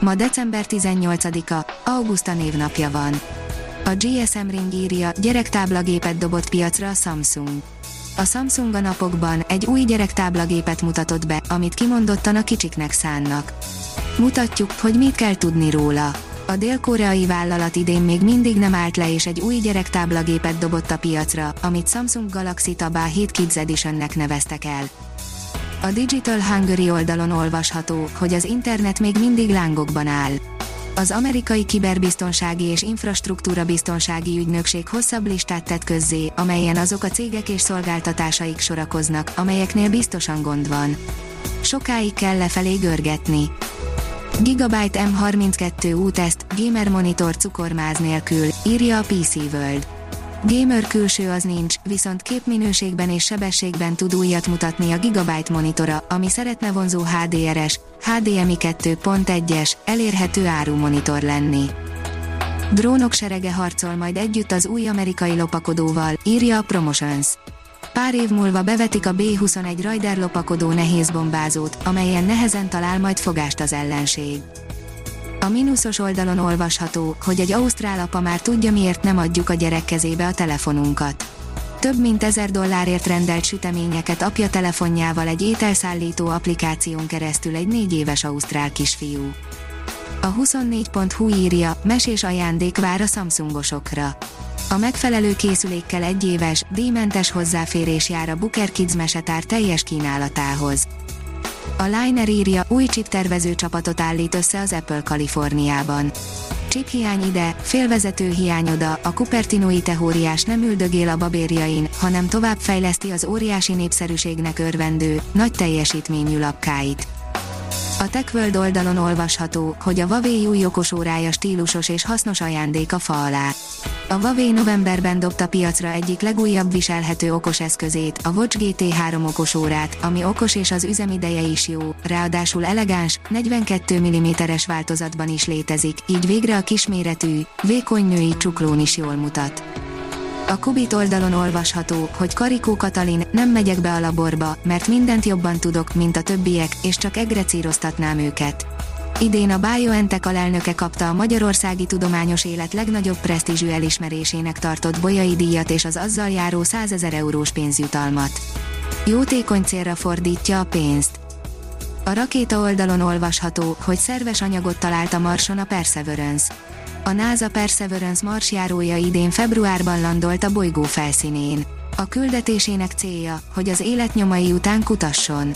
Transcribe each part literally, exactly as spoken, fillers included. Ma december tizennyolcadika, Auguszta névnapja van. A gé es em Ring írja, gyerektáblagépet dobott piacra a Samsung. A Samsung a napokban egy új gyerektáblagépet mutatott be, amit kimondottan a kicsiknek szánnak. Mutatjuk, hogy mit kell tudni róla. A dél-koreai vállalat idén még mindig nem állt le és egy új gyerektáblagépet dobott a piacra, amit Samsung Galaxy Tab A hét Kids Edition-nek neveztek el. A Digital Hungary oldalon olvasható, hogy az internet még mindig lángokban áll. Az amerikai kiberbiztonsági és infrastruktúrabiztonsági ügynökség hosszabb listát tett közzé, amelyen azok a cégek és szolgáltatásaik sorakoznak, amelyeknél biztosan gond van. Sokáig kell lefelé görgetni. Gigabyte em harminckettő úteszt, gamer monitor cukormáz nélkül, írja a pé cé World. Gamer külső az nincs, viszont képminőségben és sebességben tud újat mutatni a Gigabyte monitora, ami szeretne vonzó há dé er es, há dé em i kettő pont egyes, elérhető áru monitor lenni. Drónok serege harcol majd együtt az új amerikai lopakodóval, írja a Promotions. Pár év múlva bevetik a bé huszonegy Raider lopakodó nehézbombázót, amelyen nehezen talál majd fogást az ellenség. A mínuszos oldalon olvasható, hogy egy ausztrál apa már tudja, miért nem adjuk a gyerek kezébe a telefonunkat. Több mint ezer dollárért rendelt süteményeket apja telefonjával egy ételszállító applikáción keresztül egy négy éves ausztrál kisfiú. A huszonnégy pont hú írja, mesés ajándék vár a Samsungosokra. A megfelelő készülékkel egy éves, díjmentes hozzáférés jár a Booker Kids mesetár teljes kínálatához. A Liner írja, új chiptervező csapatot állít össze az Apple Kaliforniában. Chiphiány ide, félvezető hiány oda, a kupertinói tehóriás nem üldögél a babérjain, hanem továbbfejleszti az óriási népszerűségnek örvendő, nagy teljesítményű lapkáit. A Techworld oldalon olvasható, hogy a Vavé új okosórája stílusos és hasznos ajándék a fa alá. A Vavé novemberben dobta piacra egyik legújabb viselhető okos eszközét, a Watch gé té három okosórát, ami okos és az üzemideje is jó, ráadásul elegáns, negyvenkét milliméteres változatban is létezik, így végre a kisméretű, vékony női csuklón is jól mutat. A Kubit oldalon olvasható, hogy Karikó Katalin, nem megyek be a laborba, mert mindent jobban tudok, mint a többiek, és csak egrecíroztatnám őket. Idén a BioNTech alelnöke kapta a magyarországi tudományos élet legnagyobb presztízsű elismerésének tartott Bolyai díjat és az azzal járó százezer eurós pénzjutalmat. Jótékony célra fordítja a pénzt. A Rakéta oldalon olvasható, hogy szerves anyagot talált a Marson a Perseverance. A NASA Perseverance marsjárója idén februárban landolt a bolygó felszínén. A küldetésének célja, hogy az életnyomai után kutasson.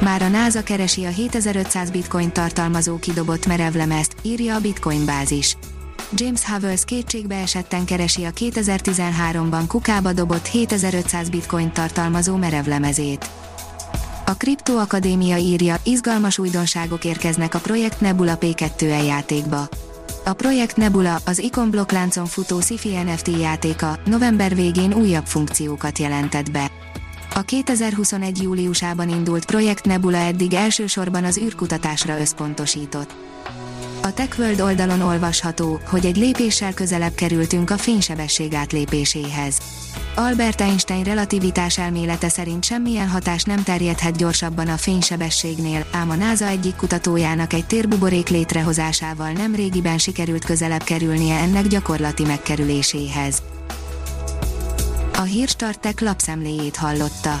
Már a NASA keresi a hétezer-ötszáz bitcoin tartalmazó kidobott merevlemezt, írja a Bitcoin bázis. James Havels kétségbeesetten keresi a kétezer-tizenháromban kukába dobott hétezer-ötszáz bitcoin tartalmazó merevlemezét. A Kriptoakadémia írja, izgalmas újdonságok érkeznek a Projekt Nebula pé kettő játékba. A Projekt Nebula, az Icon blokkláncon futó sci-fi en ef té játéka, november végén újabb funkciókat jelentett be. A kétezer-huszonegy júliusában indult Projekt Nebula eddig elsősorban az űrkutatásra összpontosított. A Techworld oldalon olvasható, hogy egy lépéssel közelebb kerültünk a fénysebesség átlépéséhez. Albert Einstein relativitás elmélete szerint semmilyen hatás nem terjedhet gyorsabban a fénysebességnél, ám a NASA egyik kutatójának egy térbuborék létrehozásával nemrégiben sikerült közelebb kerülnie ennek gyakorlati megkerüléséhez. A Hírstart Tech lapszemléjét hallotta.